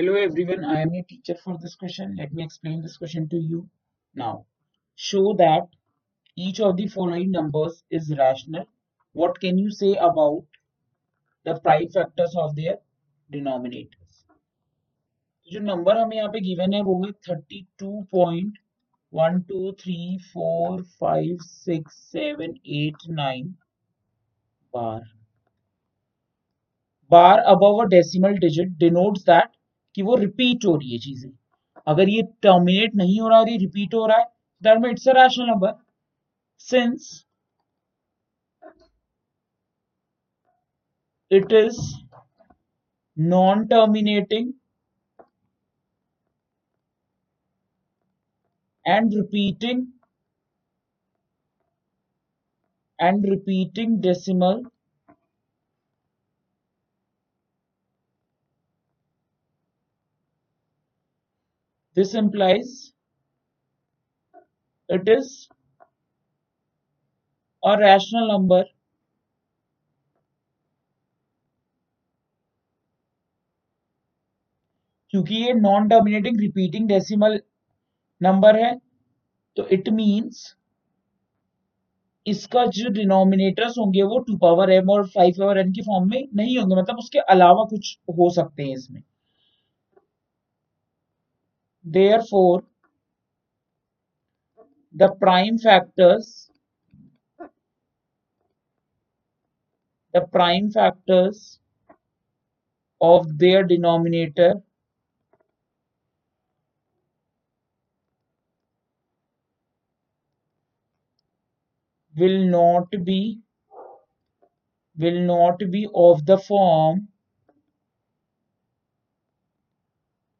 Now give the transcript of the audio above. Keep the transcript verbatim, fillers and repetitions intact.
Hello everyone, I am a teacher for this question. Let me explain this question to you. Now, show that each of the following numbers is rational. What can you say about the prime factors of their denominators? जो number हमें यहाँ पे given है वो है thirty two point one two three four five six seven eight nine bar. Bar above a decimal digit denotes that कि वो repeat हो रही है चीजें. अगर ये टर्मिनेट नहीं हो रहा और ये रिपीट हो रहा है that means it's a rational number. Since it is non terminating and repeating and repeating decimal this implies it is a rational number क्योंकि ये non dominating repeating decimal number है. तो इट मींस इसका जो denominators होंगे वो two power m और five power n की फॉर्म में नहीं होंगे, मतलब उसके अलावा कुछ हो सकते हैं इसमें. Therefore, the prime factors, the prime factors of their denominator will not be, will not be of the form